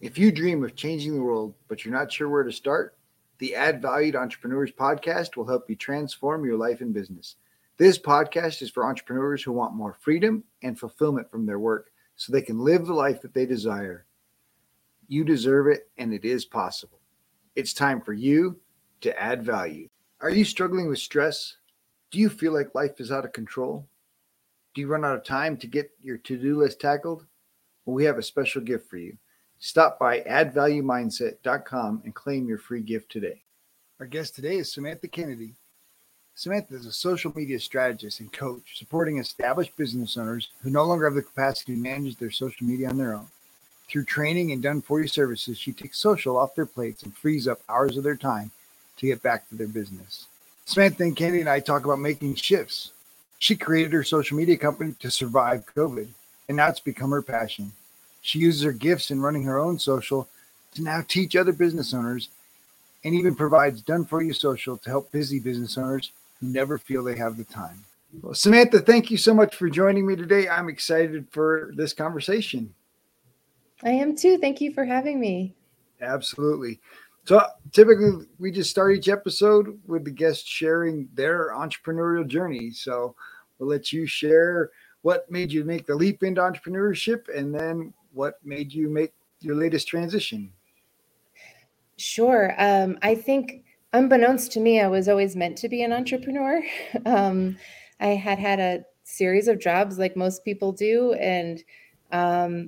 If you dream of changing the world, but you're not sure where to start, the Add Value Entrepreneurs Podcast will help you transform your life and business. This podcast is for entrepreneurs who want more freedom and fulfillment from their work so they can live the life that they desire. You deserve it, and it is possible. It's time for you to add value. Are you struggling with stress? Do you feel like life is out of control? Do you run out of time to get your to-do list tackled? Well, we have a special gift for you. Stop by AddValueMindset.com and claim your free gift today. Our guest today is Samantha Kennedy. Samantha is a social media strategist and coach supporting established business owners who no longer have the capacity to manage their social media on their own. Through training and done-for-you services, she takes social off their plates and frees up hours of their time to get back to their business. Samantha and Kennedy and I talk about making shifts. She created her social media company to survive COVID, and now it's become her passion. She uses her gifts in running her own social to now teach other business owners and even provides done-for-you social to help busy business owners who never feel they have the time. Well, Samantha, thank you so much for joining me today. I'm excited for this conversation. I am too. Thank you for having me. Absolutely. So typically we just start each episode with the guest sharing their entrepreneurial journey. So we'll let you share what made you make the leap into entrepreneurship and then what made you make your latest transition? Sure. I think unbeknownst to me, I was always meant to be an entrepreneur. I had a series of jobs like most people do and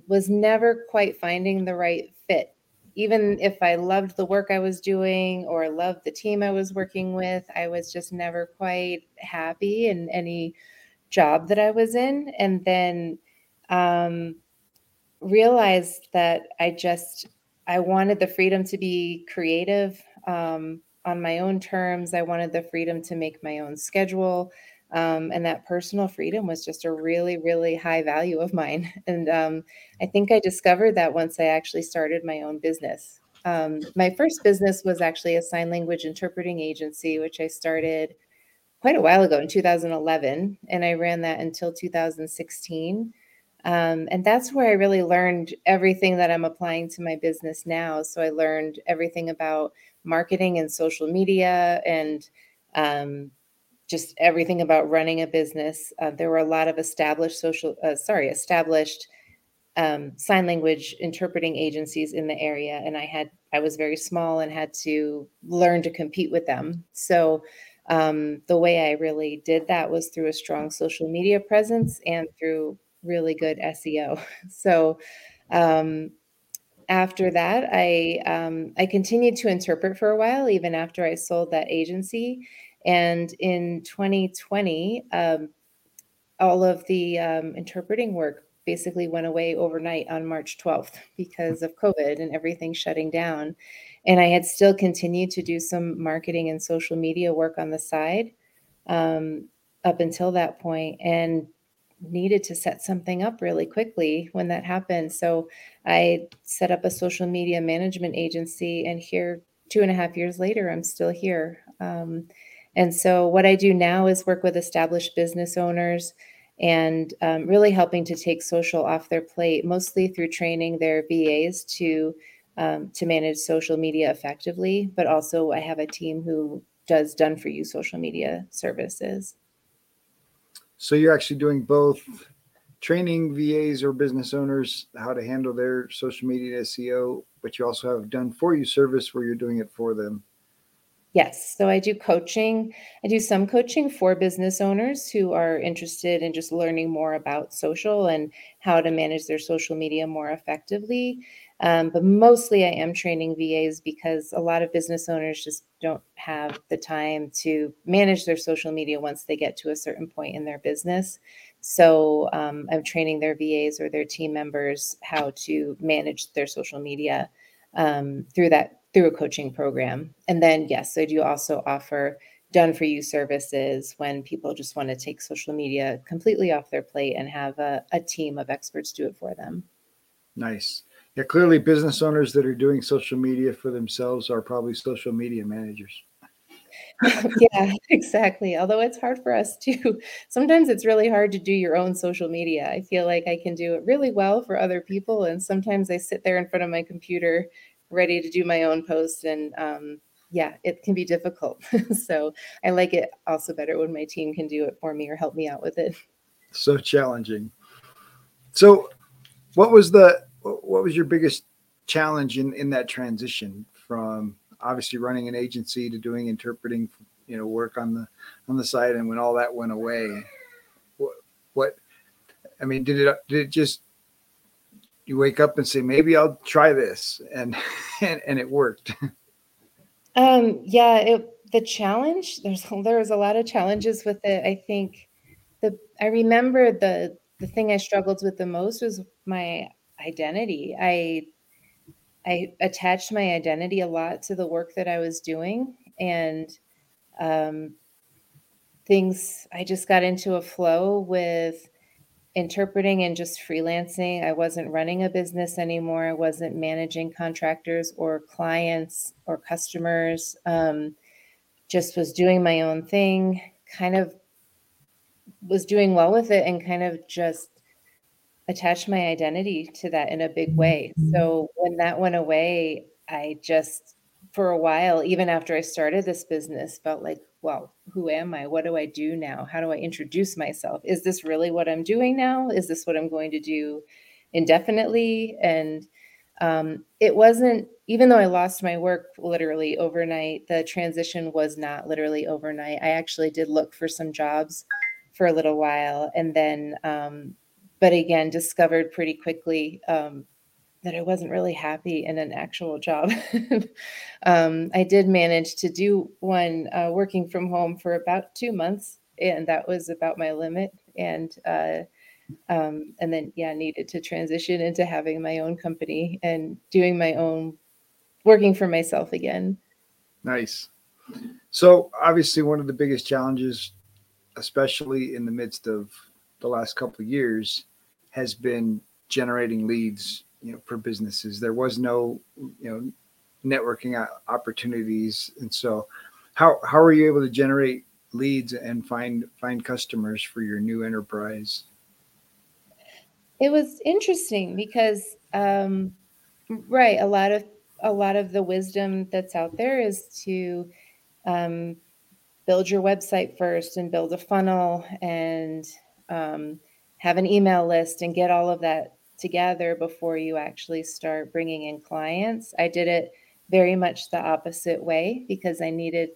was never quite finding the right fit. Even if I loved the work I was doing or loved the team I was working with, I was just never quite happy in any job that I was in. And then realized that I wanted the freedom to be creative on my own terms. I wanted the freedom to make my own schedule. And that personal freedom was just a really, really high value of mine. And I think I discovered that once I actually started my own business. My first business was actually a sign language interpreting agency, which I started quite a while ago in 2011. And I ran that until 2016. And that's where I really learned everything that I'm applying to my business now. So I learned everything about marketing and social media and just everything about running a business. There were a lot of established sign language interpreting agencies in the area. And I was very small and had to learn to compete with them. So the way I really did that was through a strong social media presence and through really good SEO. So after that, I continued to interpret for a while, even after I sold that agency. And in 2020, all of the interpreting work basically went away overnight on March 12th because of COVID and everything shutting down. And I had still continued to do some marketing and social media work on the side up until that point, and needed to set something up really quickly when that happened. So I set up a social media management agency, and here 2.5 years later, I'm still here. And so what I do now is work with established business owners and really helping to take social off their plate, mostly through training their VAs to manage social media effectively. But also I have a team who does done-for-you social media services. So you're actually doing both training VAs or business owners how to handle their social media SEO, but you also have done-for-you service where you're doing it for them. Yes. So I do coaching. I do some coaching for business owners who are interested in just learning more about social and how to manage their social media more effectively. But mostly I am training VAs because a lot of business owners just don't have the time to manage their social media once they get to a certain point in their business. So I'm training their VAs or their team members how to manage their social media through a coaching program. And then, yes, I do also offer done-for-you services when people just want to take social media completely off their plate and have a team of experts do it for them. Nice. Yeah, clearly business owners that are doing social media for themselves are probably social media managers. Yeah, exactly. Although it's hard for us too. Sometimes it's really hard to do your own social media. I feel like I can do it really well for other people. And sometimes I sit there in front of my computer ready to do my own post. And yeah, it can be difficult. So I like it also better when my team can do it for me or help me out with it. So challenging. So what was your biggest challenge in that transition from obviously running an agency to doing interpreting, you know, work on the side? And when all that went away, what I mean, did it just, you wake up and say, maybe I'll try this, and it worked? Yeah, the challenge, there was a lot of challenges with it. I think I remember the thing I struggled with the most was my identity. I attached my identity a lot to the work that I was doing, and things, I just got into a flow with interpreting and just freelancing. I wasn't running a business anymore. I wasn't managing contractors or clients or customers. Just was doing my own thing, kind of was doing well with it, and kind of just attached my identity to that in a big way. So when that went away, I just, for a while, even after I started this business, felt like, well, who am I? What do I do now? How do I introduce myself? Is this really what I'm doing now? Is this what I'm going to do indefinitely? And it wasn't, even though I lost my work literally overnight, the transition was not literally overnight. I actually did look for some jobs for a little while, and then, but again, discovered pretty quickly that I wasn't really happy in an actual job. I did manage to do one working from home for about 2 months, and that was about my limit. And then, yeah, needed to transition into having my own company and doing my own, working for myself again. Nice. So obviously one of the biggest challenges, especially in the midst of the last couple of years, has been generating leads, you know, for businesses. There was no, you know, networking opportunities. And so how are you able to generate leads and find customers for your new enterprise? It was interesting because, right, a lot of the wisdom that's out there is to, build your website first and build a funnel and, have an email list and get all of that together before you actually start bringing in clients. I did it very much the opposite way because I needed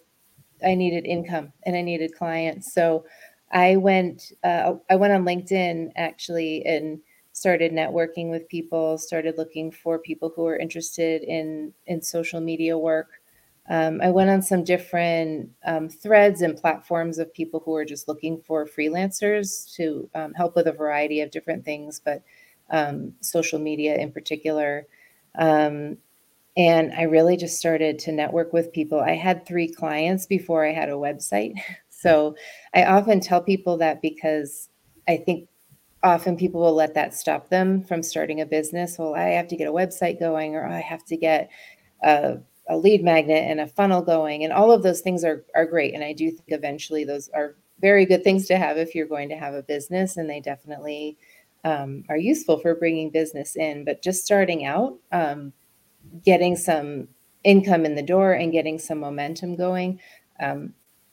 income and I needed clients. So I went on LinkedIn actually and started networking with people, started looking for people who are interested in social media work. I went on some different threads and platforms of people who are just looking for freelancers to help with a variety of different things, but social media in particular. And I really just started to network with people. I had 3 clients before I had a website. So I often tell people that because I think often people will let that stop them from starting a business. Well, I have to get a website going, or I have to get a lead magnet and a funnel going. And all of those things are great. And I do think eventually those are very good things to have if you're going to have a business, and they definitely are useful for bringing business in. But just starting out, getting some income in the door and getting some momentum going,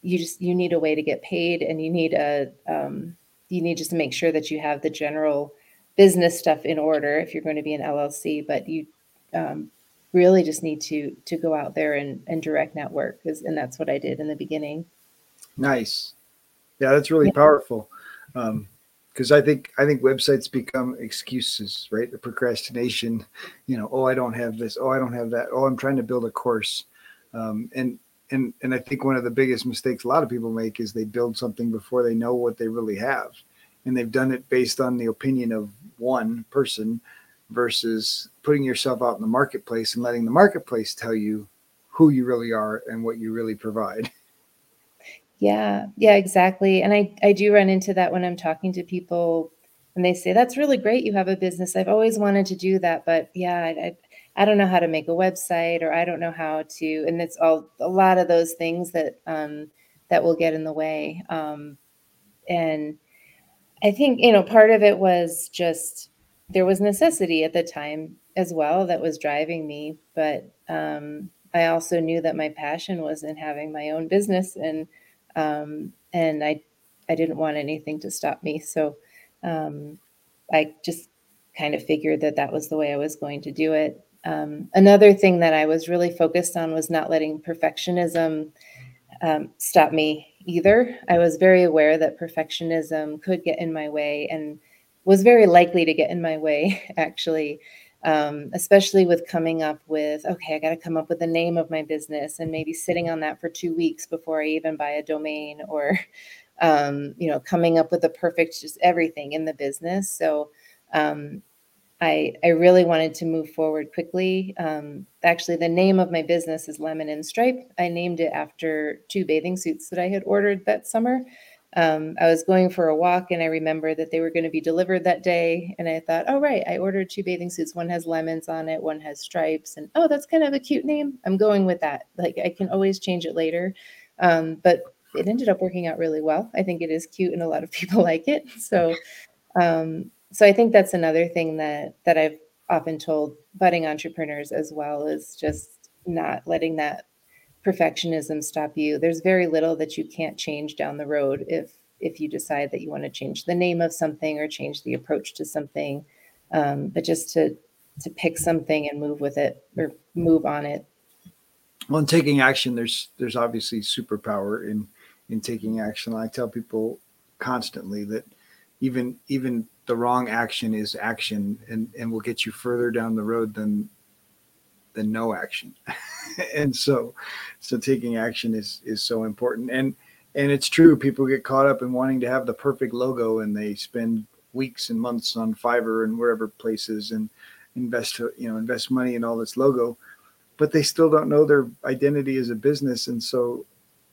you need a way to get paid, and you need just to make sure that you have the general business stuff in order if you're going to be an LLC, but you, really just need to go out there and direct network. And that's what I did in the beginning. Nice. Yeah, that's really powerful. Because I think websites become excuses, right? The procrastination, you know, oh, I don't have this. Oh, I don't have that. Oh, I'm trying to build a course. And I think one of the biggest mistakes a lot of people make is they build something before they know what they really have. And they've done it based on the opinion of one person, versus putting yourself out in the marketplace and letting the marketplace tell you who you really are and what you really provide. Yeah, exactly. And I do run into that when I'm talking to people, and they say, that's really great, you have a business. I've always wanted to do that, but yeah, I I don't know how to make a website, or I don't know how to, and it's all a lot of those things that, that will get in the way. And I think, you know, part of it was just, there was necessity at the time as well that was driving me. But I also knew that my passion was in having my own business, and I didn't want anything to stop me. So I just kind of figured that that was the way I was going to do it. Another thing that I was really focused on was not letting perfectionism stop me either. I was very aware that perfectionism could get in my way, and was very likely to get in my way, actually, especially with coming up with, okay, I got to come up with the name of my business, and maybe sitting on that for 2 weeks before I even buy a domain, or, you know, coming up with the perfect, just everything in the business. So I really wanted to move forward quickly. Actually, the name of my business is Lemon and Stripe. I named it after 2 bathing suits that I had ordered that summer. I was going for a walk, and I remember that they were going to be delivered that day. And I thought, oh, right, I ordered 2 bathing suits. One has lemons on it. One has stripes. And, oh, that's kind of a cute name. I'm going with that. Like, I can always change it later. But it ended up working out really well. I think it is cute, and a lot of people like it. So, so I think that's another thing that I've often told budding entrepreneurs as well, is just not letting that perfectionism stop you. There's very little that you can't change down the road if you decide that you want to change the name of something or change the approach to something, but just to pick something and move with it, or move on it. Well, in taking action, there's obviously superpower in taking action. I tell people constantly that even the wrong action is action, and will get you further down the road than no action. And so taking action is so important. And it's true. People get caught up in wanting to have the perfect logo, and they spend weeks and months on Fiverr and wherever places, and invest money in all this logo, but they still don't know their identity as a business. And so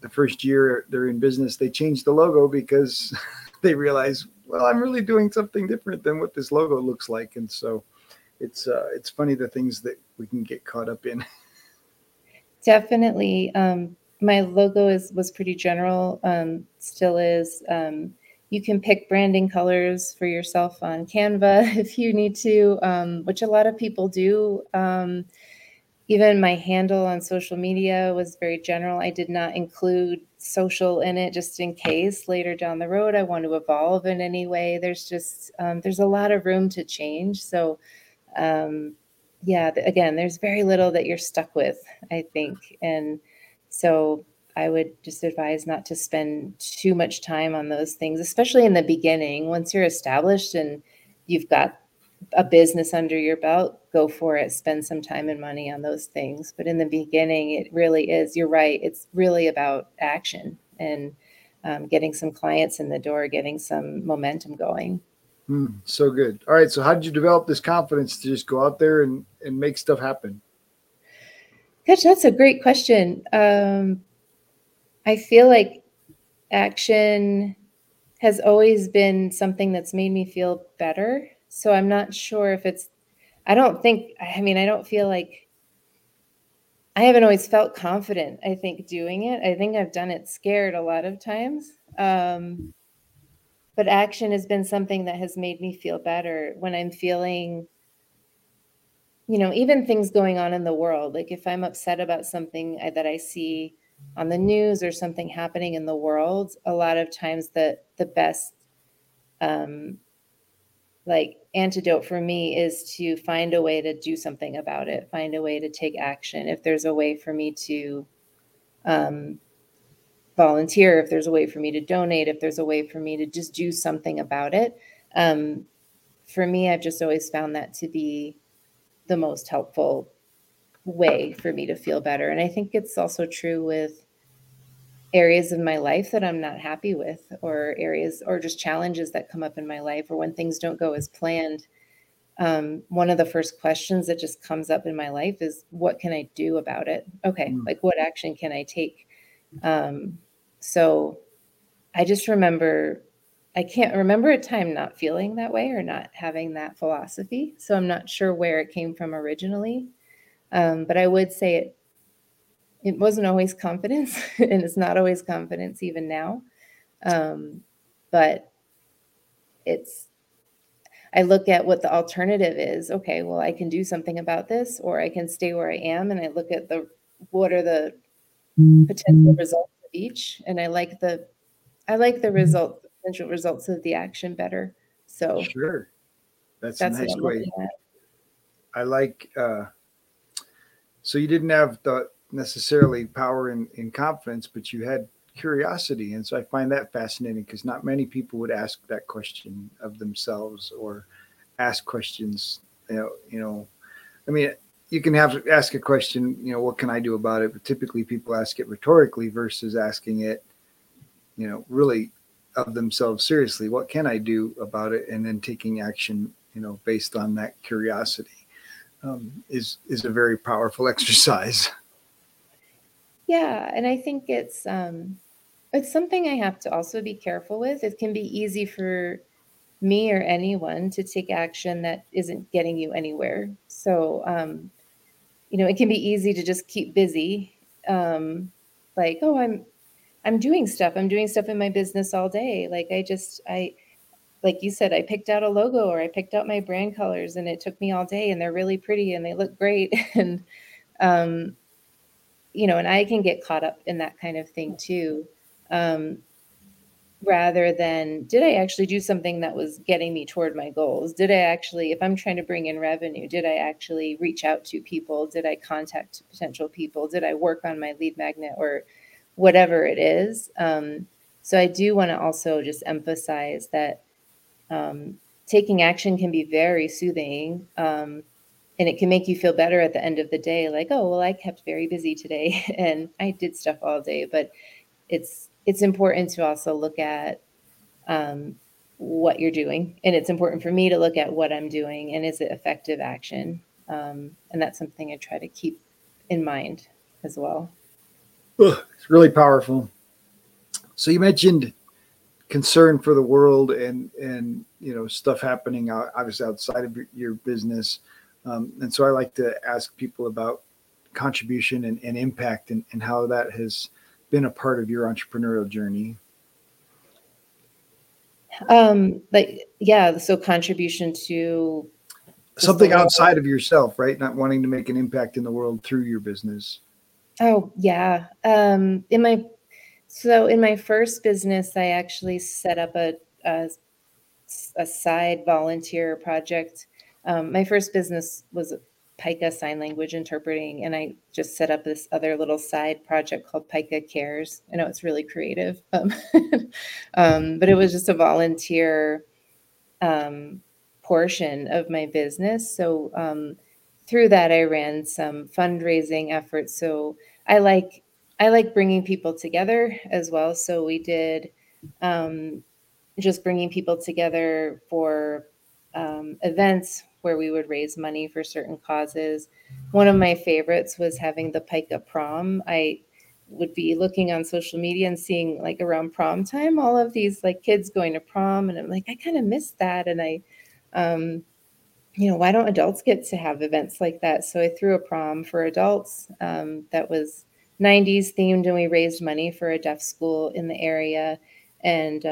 the first year they're in business, they change the logo because they realize, well, I'm really doing something different than what this logo looks like. And so it's funny, the things that we can get caught up in. Definitely. My logo was pretty general, still is. You can pick branding colors for yourself on Canva if you need to, which a lot of people do. Even my handle on social media was very general. I did not include social in it, just in case later down the road I want to evolve in any way. There's just there's a lot of room to change. So again, there's very little that you're stuck with, I think. And so I would just advise not to spend too much time on those things, especially in the beginning. Once you're established and you've got a business under your belt, go for it. Spend some time and money on those things. But in the beginning, it really is, you're right, it's really about action and getting some clients in the door, getting some momentum going. So good. All right. So how did you develop this confidence to just go out there and make stuff happen? Gosh, that's a great question. I feel like action has always been something that's made me feel better. So I'm not sure if it's, I don't feel like, I haven't always felt confident, I think, doing it. I think I've done it scared a lot of times. But action has been something that has made me feel better when I'm feeling, you know, even things going on in the world. Like if I'm upset about something that I see on the news or something happening in the world, a lot of times the best antidote for me is to find a way to do something about it, find a way to take action. If there's a way for me to volunteer, if there's a way for me to donate, if there's a way for me to just do something about it. For me, I've just always found that to be the most helpful way for me to feel better. And I think it's also true with areas of my life that I'm not happy with, or areas or just challenges that come up in my life, or when things don't go as planned. One of the first questions that just comes up in my life is, what can I do about it? Okay, like what action can I take? So I just remember, I can't remember a time not feeling that way or not having that philosophy. So I'm not sure where it came from originally. But I would say it wasn't always confidence, and it's not always confidence even now. But I look at what the alternative is. Okay, well, I can do something about this, or I can stay where I am. And I look at what are the potential results of each. And I like the potential results of the action better. So sure. That's a nice way. I like, so you didn't have the necessarily power in confidence, but you had curiosity. And so I find that fascinating, because not many people would ask that question of themselves, or ask questions, I mean, you can ask a question, what can I do about it? But typically people ask it rhetorically versus asking it, really of themselves seriously, what can I do about it? And then taking action, based on that curiosity, is a very powerful exercise. Yeah. And I think it's something I have to also be careful with. It can be easy for me or anyone to take action that isn't getting you anywhere. So, it can be easy to just keep busy. Like, oh, I'm doing stuff. I'm doing stuff in my business all day. Like like you said, I picked out a logo, or I picked out my brand colors, and it took me all day, and they're really pretty and they look great. And, and I can get caught up in that kind of thing too. Rather than, did I actually do something that was getting me toward my goals? Did I actually, if I'm trying to bring in revenue, did I actually reach out to people? Did I contact potential people? Did I work on my lead magnet, or whatever it is? So I do want to also just emphasize that taking action can be very soothing, and it can make you feel better at the end of the day. Like, oh, well, I kept very busy today and I did stuff all day. But it's important to also look at what you're doing. And it's important for me to look at what I'm doing, and is it effective action? And that's something I try to keep in mind as well. Ugh, it's really powerful. So you mentioned concern for the world and stuff happening obviously outside of your business. And so I like to ask people about contribution and impact and how that has been a part of your entrepreneurial journey. So contribution to something outside of yourself, right? Not wanting to make an impact in the world through your business. Oh yeah. In my first business, I actually set up a side volunteer project. My first business was PICA Sign Language Interpreting, and I just set up this other little side project called PICA Cares. I know it's really creative, but it was just a volunteer portion of my business. So through that, I ran some fundraising efforts. So I like bringing people together as well. So we did just bringing people together for events where we would raise money for certain causes. One of my favorites was having the PICA prom. I would be looking on social media and seeing, like, around prom time, all of these like kids going to prom. And I'm like, I kind of missed that. And I, why don't adults get to have events like that? So I threw a prom for adults that was 90s themed, and we raised money for a deaf school in the area. And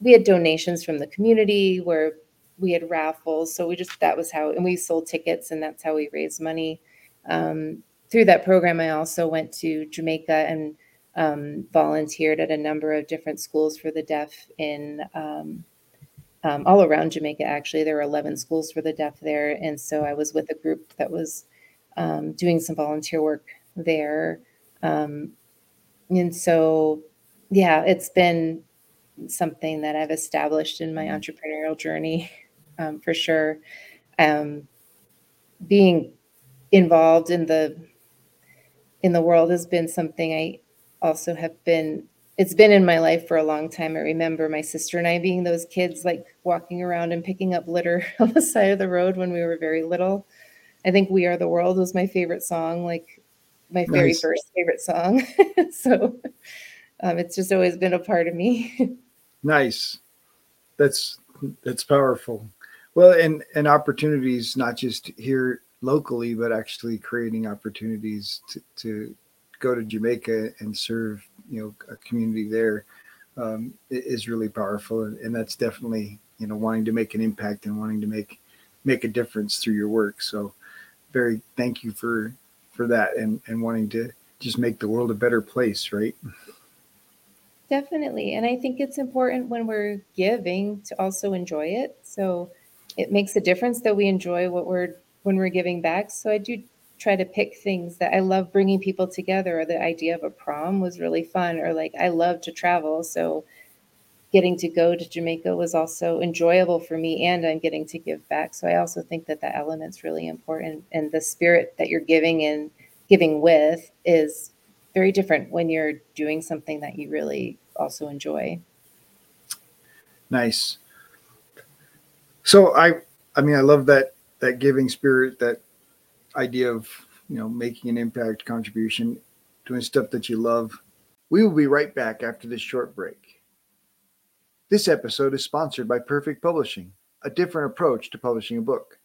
we had donations from the community, where we had raffles. So we sold tickets, and that's how we raised money. Through that program, I also went to Jamaica and volunteered at a number of different schools for the deaf in all around Jamaica. Actually, there were 11 schools for the deaf there. And so I was with a group that was doing some volunteer work there. It's been something that I've established in my entrepreneurial journey, for sure. Being involved in the world has been something I also it's been in my life for a long time. I remember my sister and I being those kids, like, walking around and picking up litter on the side of the road when we were very little. I think We Are the World was my favorite song, like my very first favorite song. So it's just always been a part of me. Nice. That's powerful. Well, and opportunities, not just here locally, but actually creating opportunities to go to Jamaica and serve, a community there, is really powerful. And that's definitely, wanting to make an impact and wanting to make a difference through your work. So thank you for that and wanting to just make the world a better place, right? Definitely. And I think it's important when we're giving to also enjoy it. So it makes a difference that we enjoy when we're giving back. So I do try to pick things that I love, bringing people together, or the idea of a prom was really fun, or like I love to travel. So getting to go to Jamaica was also enjoyable for me, and I'm getting to give back. So I also think that that element's really important, and the spirit that you're giving and giving with is very different when you're doing something that you really also enjoy. Nice. So I mean, I love that giving spirit, that idea of, making an impact, contribution, doing stuff that you love. We will be right back after this short break. This episode is sponsored by Perfect Publishing, a different approach to publishing a book.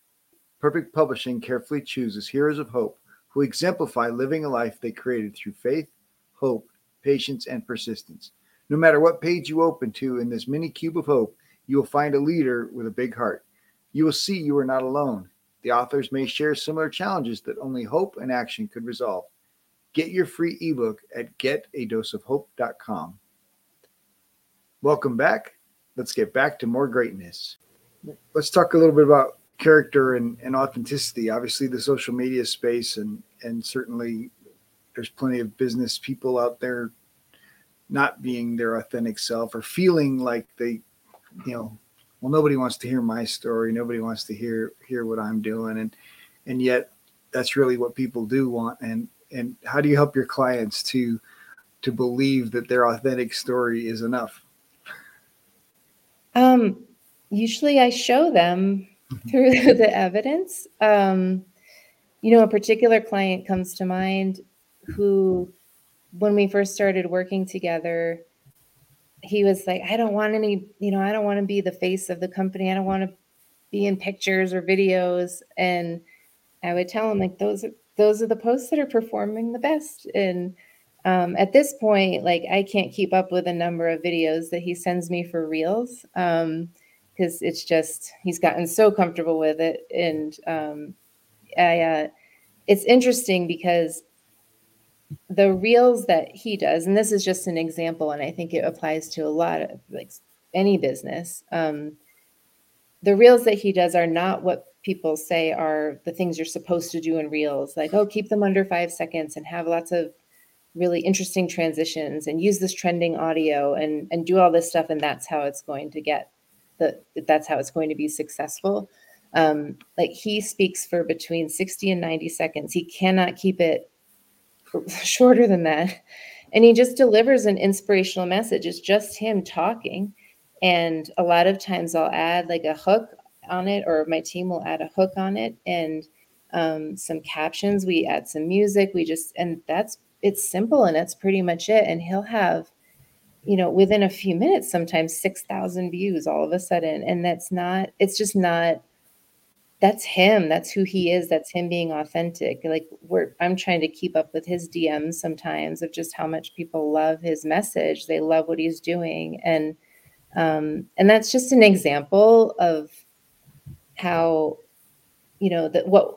Perfect Publishing carefully chooses heroes of hope who exemplify living a life they created through faith, hope, patience, and persistence. No matter what page you open to in this mini cube of hope, you will find a leader with a big heart. You will see you are not alone. The authors may share similar challenges that only hope and action could resolve. Get your free ebook at getadoseofhope.com. Welcome back. Let's get back to more greatness. Let's talk a little bit about character and authenticity. Obviously, the social media space, and certainly there's plenty of business people out there not being their authentic self, or feeling like they, well, nobody wants to hear my story. Nobody wants to hear what I'm doing. And yet that's really what people do want. And how do you help your clients to believe that their authentic story is enough? Usually I show them through the evidence. A particular client comes to mind who, when we first started working together, he was like, I don't want to be the face of the company. I don't want to be in pictures or videos. And I would tell him, like, those are the posts that are performing the best. And at this point, like, I can't keep up with the number of videos that he sends me for reels, because it's just, he's gotten so comfortable with it. And it's interesting because the reels that he does, and this is just an example, and I think it applies to a lot of, like, any business. The reels that he does are not what people say are the things you're supposed to do in reels. Like, keep them under 5 seconds and have lots of really interesting transitions and use this trending audio and do all this stuff. And that's how it's going to that's how it's going to be successful. Like, he speaks for between 60 and 90 seconds. He cannot keep it shorter than that. And he just delivers an inspirational message. It's just him talking. And a lot of times I'll add like a hook on it, or my team will add a hook on it, and some captions. We add some music. It's simple, and that's pretty much it. And he'll have, within a few minutes, sometimes 6,000 views all of a sudden. And that's him. That's who he is. That's him being authentic. Like, I'm trying to keep up with his DMs sometimes of just how much people love his message. They love what he's doing. And that's just an example of how, that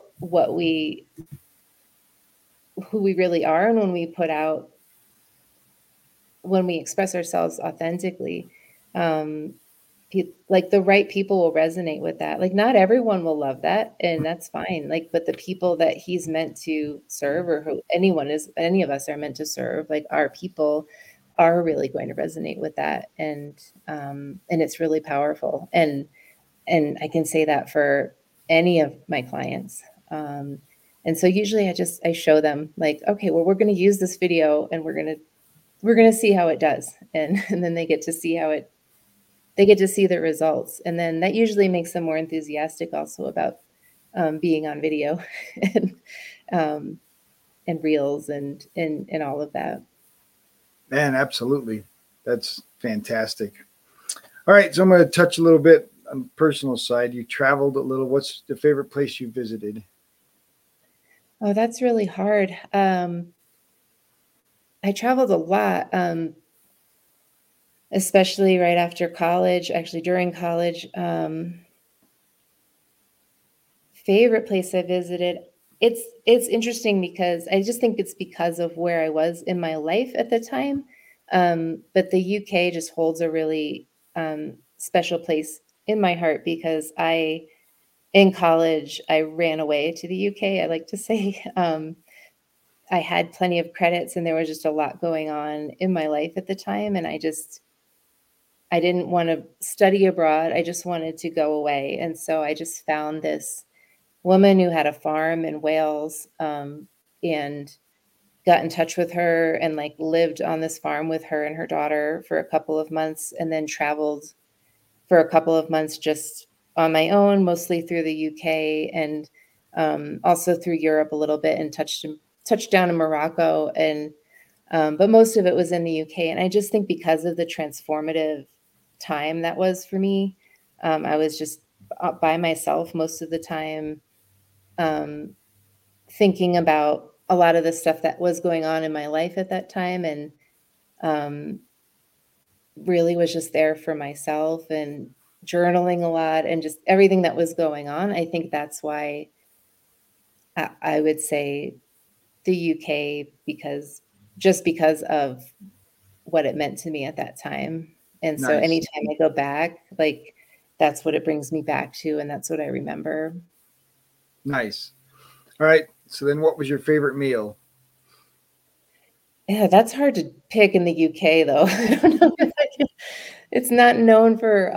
who we really are. And when we express ourselves authentically, like, the right people will resonate with that. Like, not everyone will love that, and that's fine. Like, but the people that he's meant to serve, or who any of us are meant to serve, like, our people are really going to resonate with that. And it's really powerful. And I can say that for any of my clients. And so usually I show them, like, we're going to use this video, and we're going to see how it does. And then they get to see the results. And then that usually makes them more enthusiastic also about being on video and reels and all of that. Man, absolutely. That's fantastic. All right. So I'm going to touch a little bit on the personal side. You traveled a little. What's the favorite place you visited? Oh, that's really hard. I traveled a lot, especially right after college, actually during college. Favorite place I visited. It's interesting because I just think it's because of where I was in my life at the time. But the UK just holds a really special place in my heart because in college, I ran away to the UK, I like to say. I had plenty of credits and there was just a lot going on in my life at the time. And I didn't want to study abroad. I just wanted to go away. And so I just found this woman who had a farm in Wales and got in touch with her and like lived on this farm with her and her daughter for a couple of months and then traveled for a couple of months just on my own, mostly through the UK and also through Europe a little bit and touched down in Morocco. And but most of it was in the UK. And I just think because of the transformative time that was for me, I was just by myself most of the time, thinking about a lot of the stuff that was going on in my life at that time and really was just there for myself and journaling a lot and just everything that was going on. I think that's why I would say the UK, because of what it meant to me at that time. And nice. So anytime I go back, like that's what it brings me back to. And that's what I remember. Nice. All right. So then what was your favorite meal? Yeah, that's hard to pick in the UK though. I don't know if I can. It's not known for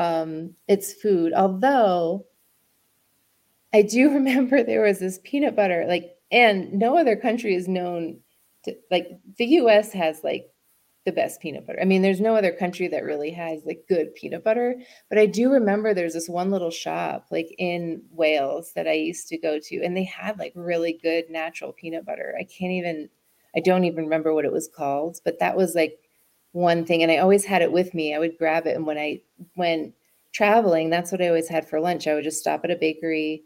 its food, although I do remember there was this peanut butter, like, and no other country is known to, like, the US has like the best peanut butter. I mean, there's no other country that really has like good peanut butter, but I do remember there's this one little shop like in Wales that I used to go to and they had like really good natural peanut butter. I don't even remember what it was called, but that was like one thing. And I always had it with me. I would grab it. And when I went traveling, that's what I always had for lunch. I would just stop at a bakery,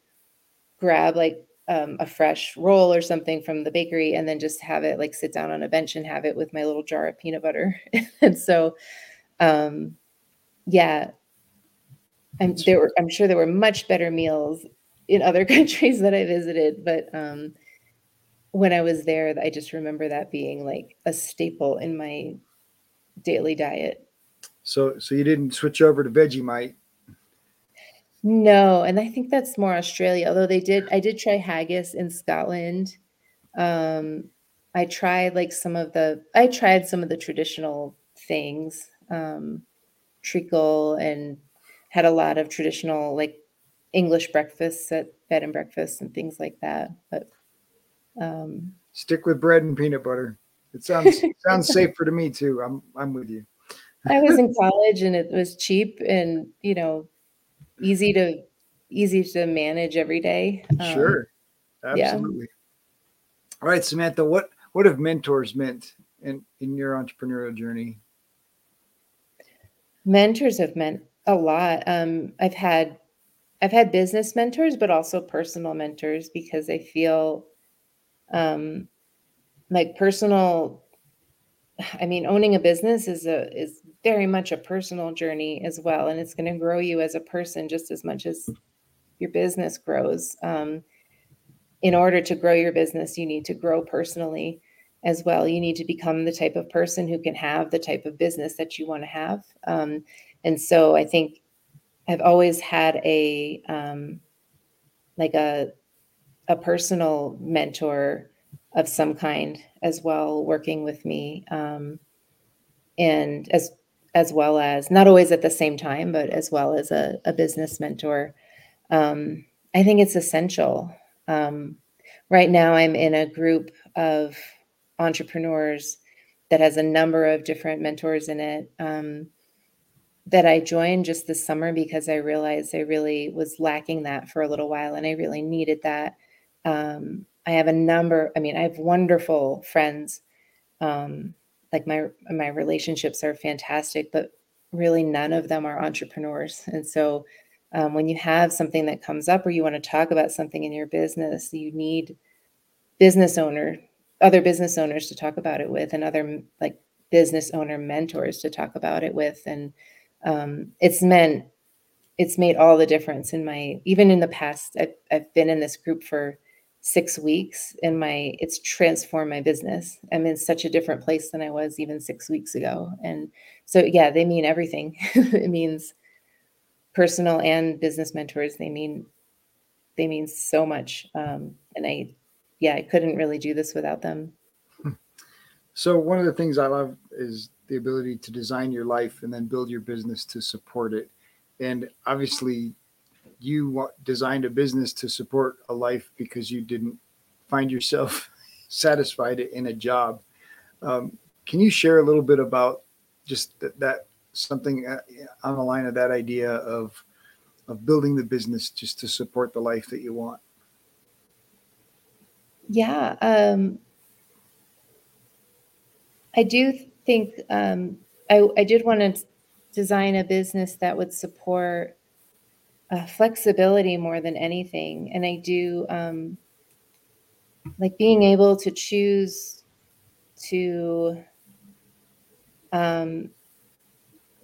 grab like a fresh roll or something from the bakery, and then just have it, like sit down on a bench and have it with my little jar of peanut butter. And so, yeah, I'm sure there were much better meals in other countries that I visited, but when I was there, I just remember that being like a staple in my daily diet. So you didn't switch over to Vegemite? No, and I think that's more Australia, although I did try haggis in Scotland. I tried some of the traditional things, treacle, and had a lot of traditional like English breakfasts at bed and breakfasts and things like that. But stick with bread and peanut butter. It sounds safer to me too. I'm with you. I was in college and it was cheap and, you know, easy to manage every day. Sure. Absolutely. Yeah. All right, Samantha, what have mentors meant in your entrepreneurial journey? Mentors have meant a lot. I've had business mentors, but also personal mentors because I feel owning a business is very much a personal journey as well. And it's going to grow you as a person just as much as your business grows. In order to grow your business, you need to grow personally as well. You need to become the type of person who can have the type of business that you want to have. And so I think I've always had a personal mentor of some kind as well, working with me. And as well as, not always at the same time, but as well as a business mentor. I think it's essential. Right now I'm in a group of entrepreneurs that has a number of different mentors in it, that I joined just this summer because I realized I really was lacking that for a little while and I really needed that. I have wonderful friends. Like my relationships are fantastic, but really none of them are entrepreneurs. And so when you have something that comes up or you want to talk about something in your business, you need other business owners to talk about it with, and other like business owner mentors to talk about it with. And it's made all the difference in my, even in the past, I've been in this group for 6 weeks, and it's transformed my business. I'm in such a different place than I was even 6 weeks ago. And so, yeah, they mean everything. It means personal and business mentors. They mean so much. I couldn't really do this without them. So one of the things I love is the ability to design your life and then build your business to support it. And obviously you designed a business to support a life because you didn't find yourself satisfied in a job. Can you share a little bit about just that something on the line of that idea of building the business just to support the life that you want? Yeah. I do think I did want to design a business that would support flexibility more than anything. And I do like being able to choose to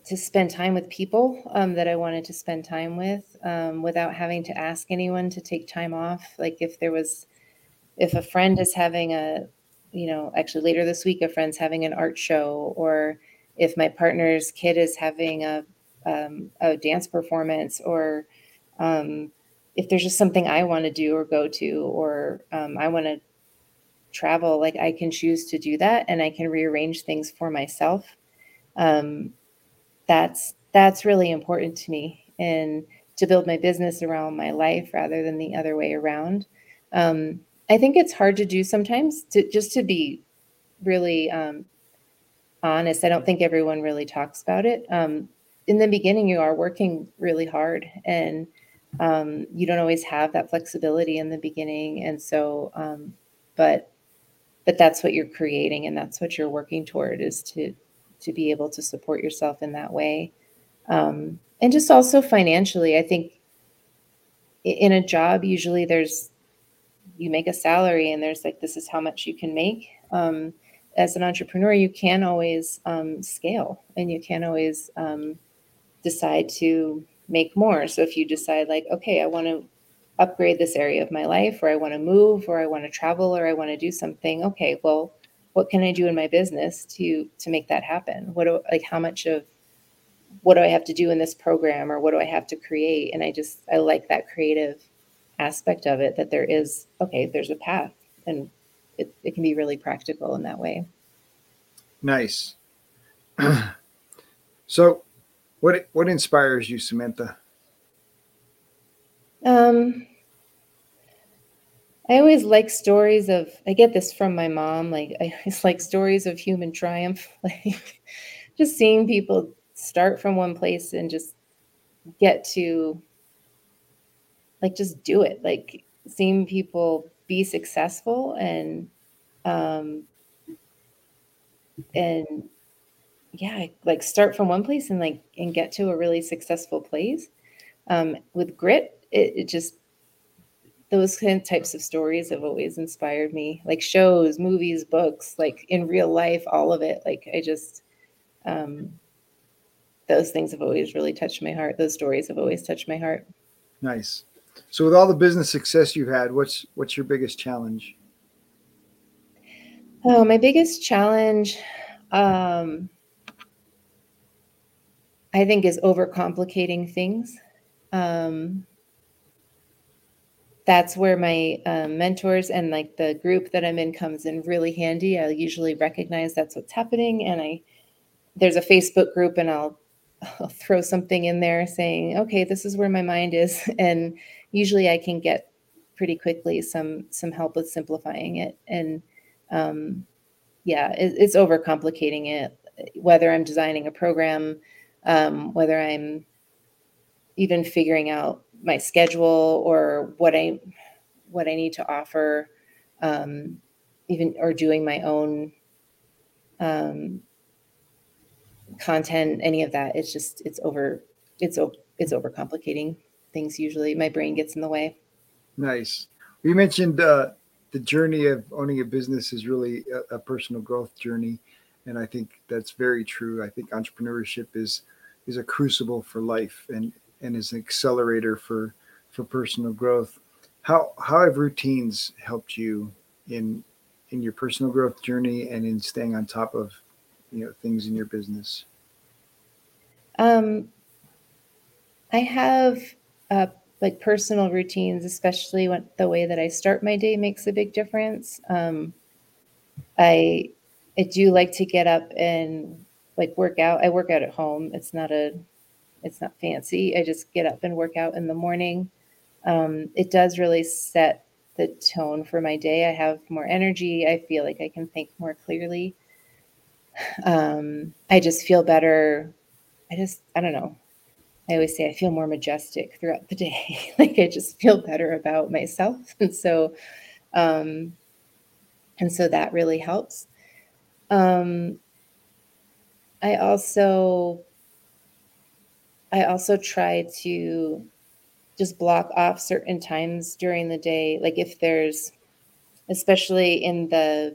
spend time with people that I wanted to spend time with without having to ask anyone to take time off. Like if a friend is having actually later this week, a friend's having an art show, or if my partner's kid is having a dance performance, or if there's just something I want to do or go to, or I want to travel, like I can choose to do that, and I can rearrange things for myself. That's really important to me, and to build my business around my life rather than the other way around. I think it's hard to do sometimes, to be really honest. I don't think everyone really talks about it. In the beginning, you are working really hard, and you don't always have that flexibility in the beginning. And so, but that's what you're creating, and that's what you're working toward, is to be able to support yourself in that way. And just also financially, I think in a job, usually you make a salary, and there's like, this is how much you can make. As an entrepreneur, you can always scale, and you can always decide to make more. So if you decide like, okay, I want to upgrade this area of my life, or I want to move, or I want to travel, or I want to do something. Okay, well, what can I do in my business to make that happen? What do I have to do in this program, or what do I have to create? And I like that creative aspect of it, that there's a path, and it can be really practical in that way. Nice. So what inspires you, Samantha? I always like stories of, I get this from my mom, like I always like stories of human triumph, like just seeing people start from one place and just get to like, just do it. Like seeing people be successful and yeah, like start from one place and get to a really successful place with grit. It just, those kind of types of stories have always inspired me, like shows, movies, books, like in real life, all of it. Like I just, those things have always really touched my heart. Those stories have always touched my heart. Nice. So with all the business success you've had, what's your biggest challenge? Oh, my biggest challenge, I think, is overcomplicating things. That's where my mentors and like the group that I'm in comes in really handy. I usually recognize that's what's happening, and there's a Facebook group, and I'll throw something in there saying, okay, this is where my mind is. And usually I can get pretty quickly some help with simplifying it. And it's overcomplicating it, whether I'm designing a program, whether I'm even figuring out my schedule or what I need to offer, even, or doing my own, content, any of that. It's just, it's overcomplicating things. Usually my brain gets in the way. Nice. You mentioned the journey of owning a business is really a personal growth journey. And I think that's very true. I think entrepreneurship is a crucible for life and is an accelerator for personal growth. How have routines helped you in your personal growth journey and in staying on top of, you know, things in your business? I have like personal routines, especially when the way that I start my day makes a big difference. I do like to get up and like work out. I work out at home. It's not fancy. I just get up and work out in the morning. It does really set the tone for my day. I have more energy. I feel like I can think more clearly. I just feel better. I don't know. I always say I feel more majestic throughout the day. Like I just feel better about myself. And so that really helps. I also try to just block off certain times during the day. Like if there's, especially in the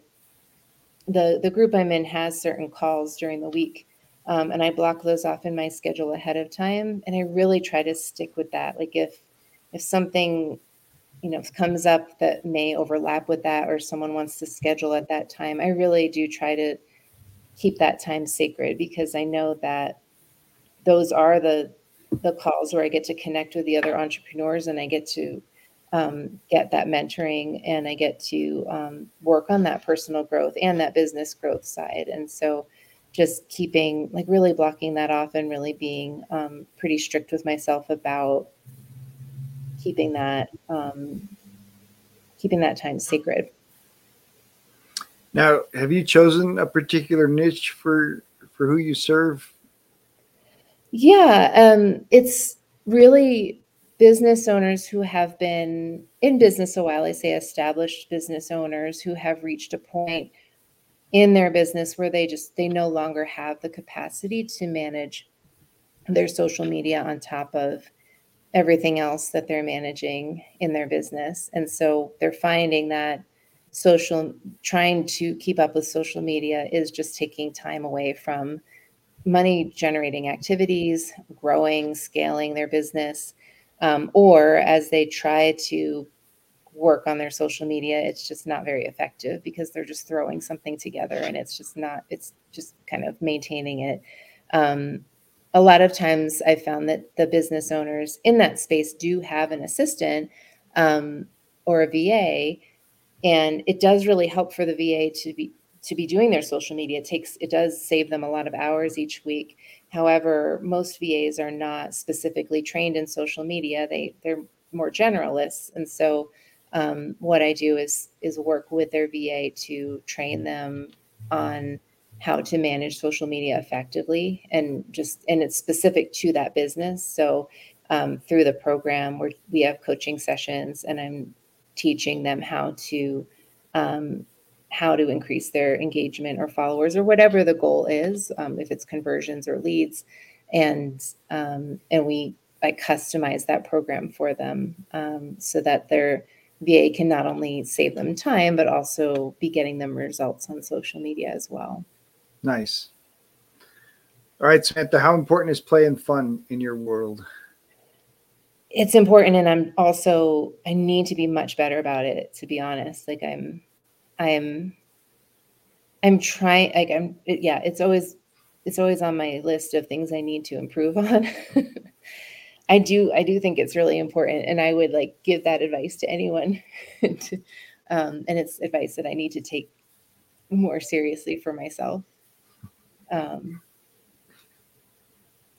group I'm in has certain calls during the week. And I block those off in my schedule ahead of time. And I really try to stick with that. Like if something, you know, comes up that may overlap with that, or someone wants to schedule at that time, I really do try to keep that time sacred, because I know that those are the calls where I get to connect with the other entrepreneurs, and I get to get that mentoring, and I get to work on that personal growth and that business growth side. And so just keeping, like really blocking that off and really being pretty strict with myself about keeping that time sacred. Now, have you chosen a particular niche for who you serve? Yeah, it's really business owners who have been in business a while. I say established business owners who have reached a point in their business where they no longer have the capacity to manage their social media on top of everything else that they're managing in their business. And so they're finding that trying to keep up with social media is just taking time away from money generating activities, growing, scaling their business, or as they try to work on their social media, it's just not very effective because they're just throwing something together and it's just kind of maintaining it. A lot of times I found that the business owners in that space do have an assistant or a VA, and it does really help for the VA to be doing their social media. It does save them a lot of hours each week. However, most VAs are not specifically trained in social media. They're more generalists. And so what I do is work with their VA to train them on how to manage social media effectively, and it's specific to that business. So through the program where we have coaching sessions, and I'm teaching them how to increase their engagement or followers or whatever the goal is, if it's conversions or leads, and I customize that program for them so that their VA can not only save them time but also be getting them results on social media as well. Nice. All right, Samantha, how important is play and fun in your world? It's important, and I need to be much better about it, to be honest. Like I'm trying, like it's always on my list of things I need to improve on. I do think it's really important, and I would like give that advice to anyone. And it's advice that I need to take more seriously for myself.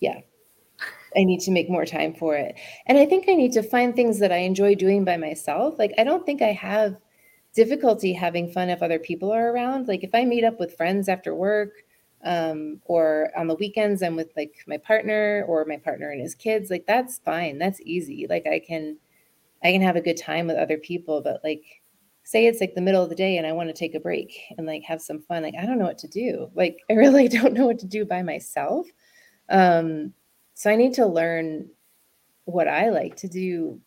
Yeah, I need to make more time for it. And I think I need to find things that I enjoy doing by myself. Like, I don't think I have difficulty having fun if other people are around. Like if I meet up with friends after work, or on the weekends I'm with like my partner and his kids, like that's fine. That's easy. Like I can have a good time with other people, but like say it's like the middle of the day and I want to take a break and like have some fun. Like I don't know what to do. Like I really don't know what to do by myself. So I need to learn what I like to do,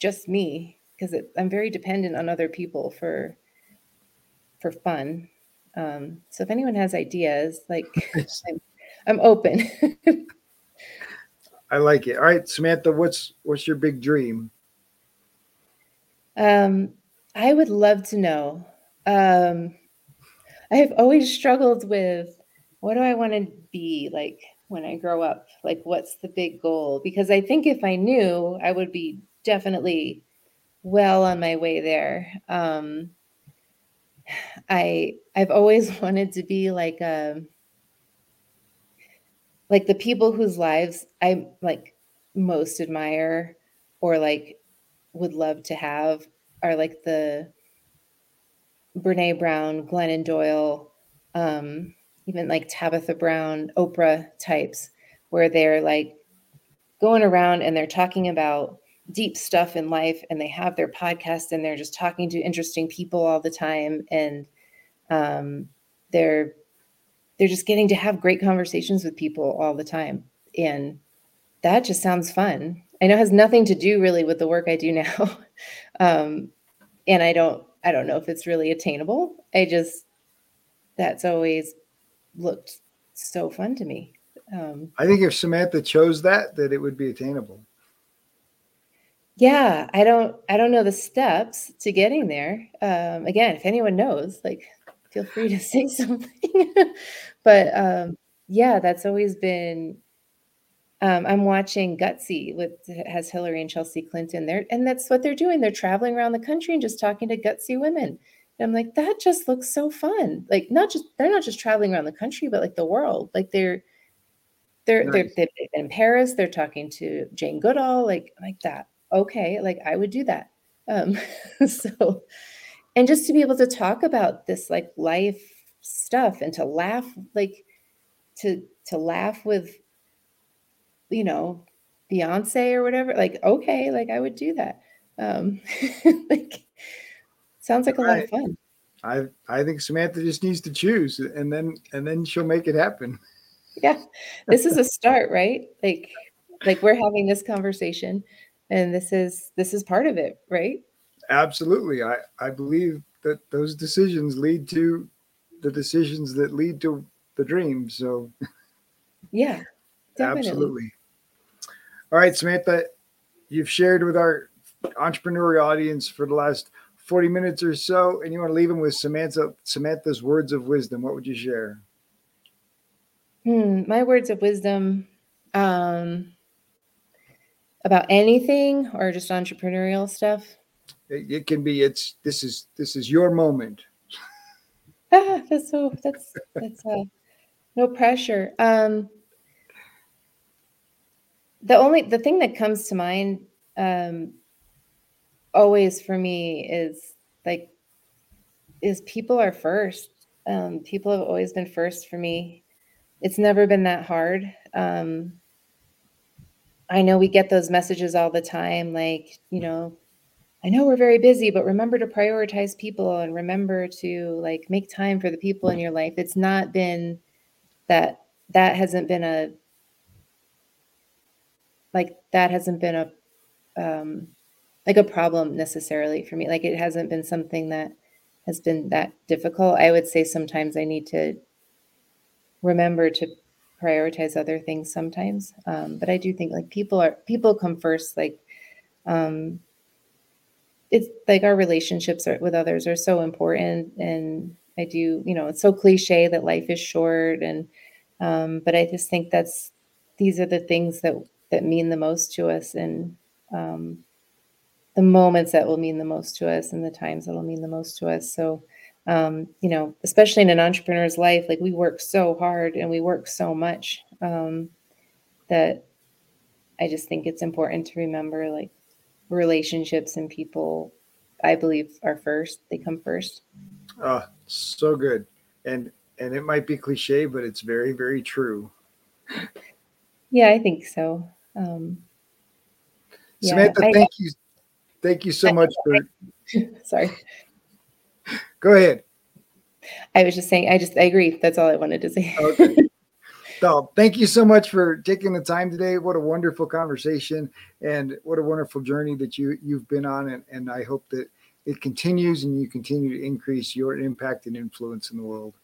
just me. because I'm very dependent on other people for fun. So if anyone has ideas, like I'm open. I like it. All right, Samantha, what's your big dream? I would love to know. I have always struggled with what do I want to be like when I grow up? Like, what's the big goal? Because I think if I knew, I would be definitely well on my way there. I've always wanted to be like the people whose lives I like most admire or like would love to have are like the Brené Brown, Glennon Doyle, even like Tabitha Brown, Oprah types, where they're like going around and they're talking about deep stuff in life and they have their podcast and they're just talking to interesting people all the time. And they're just getting to have great conversations with people all the time. And that just sounds fun. I know it has nothing to do really with the work I do now. And I don't know if it's really attainable. That's always looked so fun to me. I think if Samantha chose that it would be attainable. Yeah. I don't know the steps to getting there. Again, if anyone knows, like, feel free to say something, but, yeah, that's always been, I'm watching Gutsy has Hillary and Chelsea Clinton there. And that's what they're doing. They're traveling around the country and just talking to gutsy women. And I'm like, that just looks so fun. Like they're not just traveling around the country, but like the world, like they've been in Paris. They're talking to Jane Goodall, like that. Okay. Like I would do that. So, and just to be able to talk about this like life stuff and to laugh, like to laugh with, you know, Beyoncé or whatever, like, okay, like I would do that. Like sounds like a lot of fun. I think Samantha just needs to choose and then she'll make it happen. Yeah. This is a start, right? Like we're having this conversation and this is part of it, right? Absolutely. I believe that those decisions lead to the decisions that lead to the dream. So yeah. Definitely. Absolutely. All right, Samantha, you've shared with our entrepreneurial audience for the last 40 minutes or so, and you want to leave them with Samantha's words of wisdom. What would you share? My words of wisdom about anything or just entrepreneurial stuff? It can be. This is your moment. That's no pressure. The thing that comes to mind always for me is people are first. People have always been first for me. It's never been that hard. I know we get those messages all the time. Like, you know, I know we're very busy, but remember to prioritize people and remember to like make time for the people in your life. It's not been that hasn't been a problem necessarily for me. Like it hasn't been something that has been that difficult. I would say sometimes I need to remember to prioritize other things sometimes. But I do think like people come first. Like it's like our relationships with others are so important. And I do, you know, it's so cliche that life is short. And, but I just think these are the things that mean the most to us, and the moments that will mean the most to us, and the times that will mean the most to us. So, you know, especially in an entrepreneur's life, like we work so hard and we work so much that I just think it's important to remember like relationships and people, I believe, are first. They come first. So good. And it might be cliche, but it's very, very true. Yeah, I think so. Samantha, thank you. Thank you so much for. Sorry. Go ahead. I was just saying, I agree. That's all I wanted to say. Okay. So thank you so much for taking the time today. What a wonderful conversation and what a wonderful journey that you've been on. And I hope that it continues and you continue to increase your impact and influence in the world.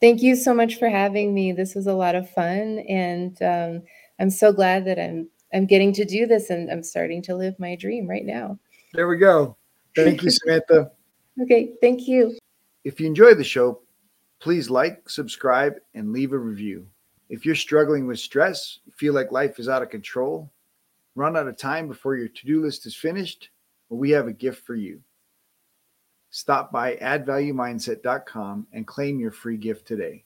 Thank you so much for having me. This was a lot of fun. And I'm so glad that I'm getting to do this, and I'm starting to live my dream right now. There we go. Thank you, Samantha. Okay, thank you. If you enjoy the show, please like, subscribe, and leave a review. If you're struggling with stress, feel like life is out of control, run out of time before your to-do list is finished, well, we have a gift for you. Stop by AddValueMindset.com and claim your free gift today.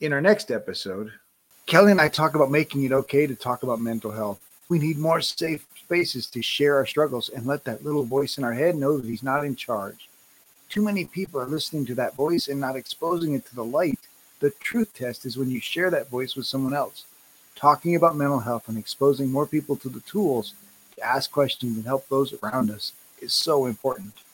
In our next episode, Kelly and I talk about making it okay to talk about mental health. We need more safe spaces to share our struggles and let that little voice in our head know that he's not in charge. Too many people are listening to that voice and not exposing it to the light. The truth test is when you share that voice with someone else. Talking about mental health and exposing more people to the tools to ask questions and help those around us is so important.